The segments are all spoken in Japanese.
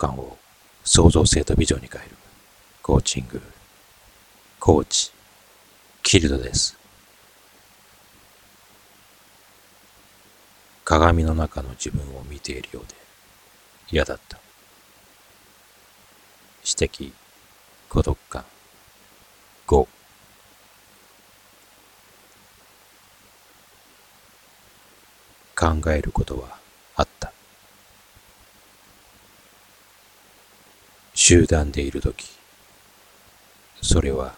観を創造性とビジョンに変えるコーチング、コーチ、キルドです。鏡の中の自分を見ているようで嫌だった。私的孤独感5。考えることはあった。集団でいるとき、それは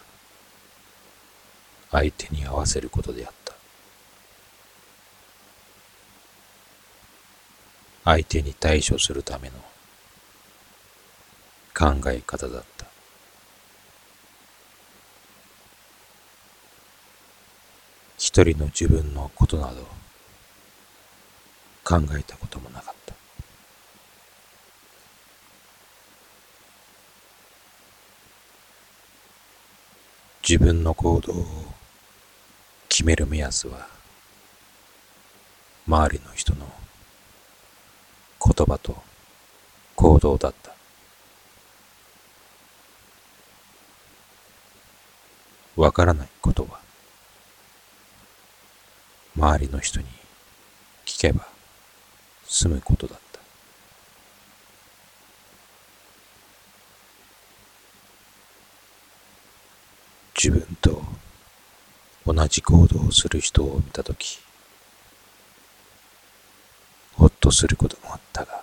相手に合わせることであった。相手に対処するための考え方だった。一人の自分のことなど考えたこともなかった。自分の行動を決める目安は周りの人の言葉と行動だった。わからないことは周りの人に聞けば済むことだった。自分と同じ行動をする人を見たとき、ほっとすることもあったが、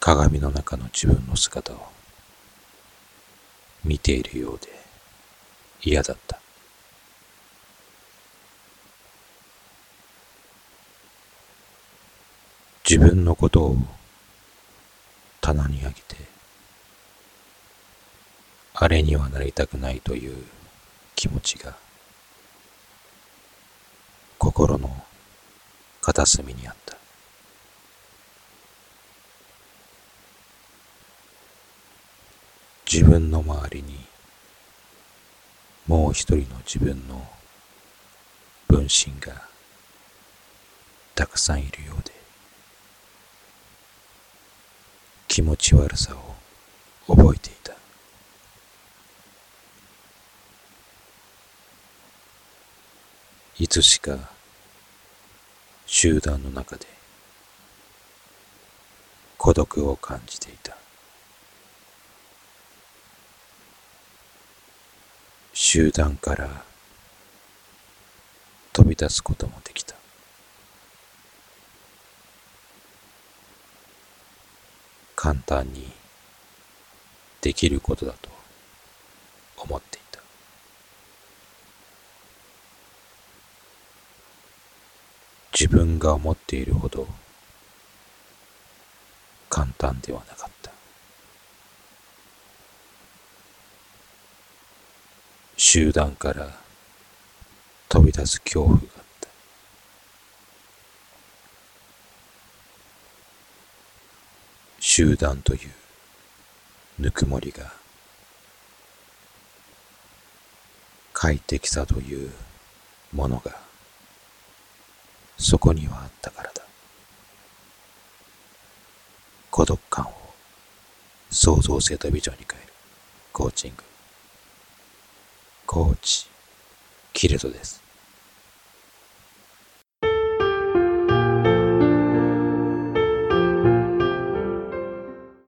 鏡の中の自分の姿を見ているようで嫌だった。自分のことを棚に上げて、あれにはなりたくないという気持ちが心の片隅にあった。自分の周りにもう一人の自分の分身がたくさんいるようで、気持ち悪さを覚えていた。いつしか集団の中で孤独を感じていた。集団から飛び出すこともできた。簡単にできることだと思っていた。自分が思っているほど簡単ではなかった。集団から飛び出す恐怖があった。集団というぬくもりが、快適さというものがそこにはあったからだ。孤独感を創造性とビジョンに変えるコーチング、コーチ、キルドです。